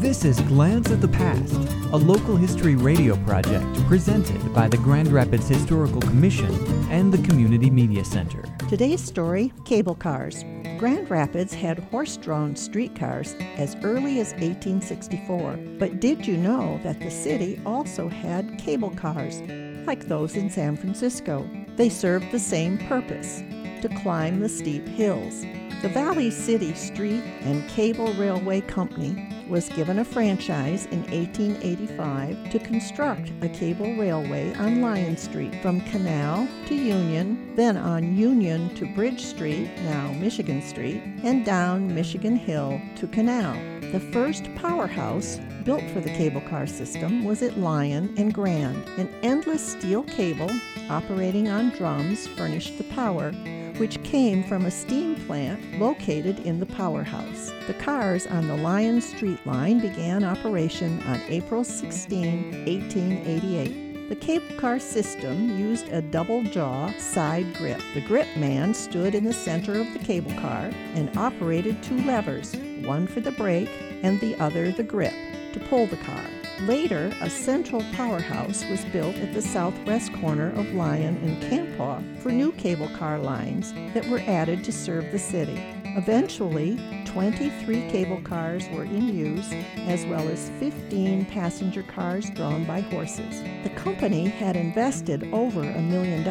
This is Glance at the Past, a local history radio project presented by the Grand Rapids Historical Commission and the Community Media Center. Today's story, cable cars. Grand Rapids had horse-drawn streetcars as early as 1864. But did you know that the city also had cable cars, like those in San Francisco? They served the same purpose, to climb the steep hills. The Valley City Street and Cable Railway Company was given a franchise in 1885 to construct a cable railway on Lyon Street from Canal to Union, then on Union to Bridge Street, now Michigan Street, and down Michigan Hill to Canal. The first powerhouse built for the cable car system was at Lyon and Grand. An endless steel cable operating on drums furnished the power, which came from a steam plant located in the powerhouse. The cars on the Lyon Street line began operation on April 16, 1888. The cable car system used a double jaw side grip. The grip man stood in the center of the cable car and operated two levers, one for the brake and the other the grip, to pull the car. Later, a central powerhouse was built at the southwest corner of Lyon and Campaugh for new cable car lines that were added to serve the city. Eventually, 23 cable cars were in use, as well as 15 passenger cars drawn by horses. The company had invested over $1 million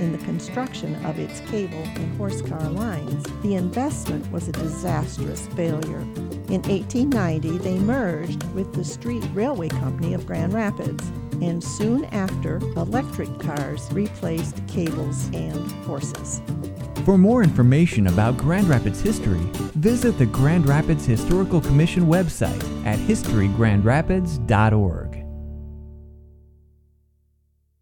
in the construction of its cable and horse car lines. The investment was a disastrous failure. In 1890, they merged with the Street Railway Company of Grand Rapids, and soon after, electric cars replaced cables and horses. For more information about Grand Rapids history, visit the Grand Rapids Historical Commission website at historygrandrapids.org.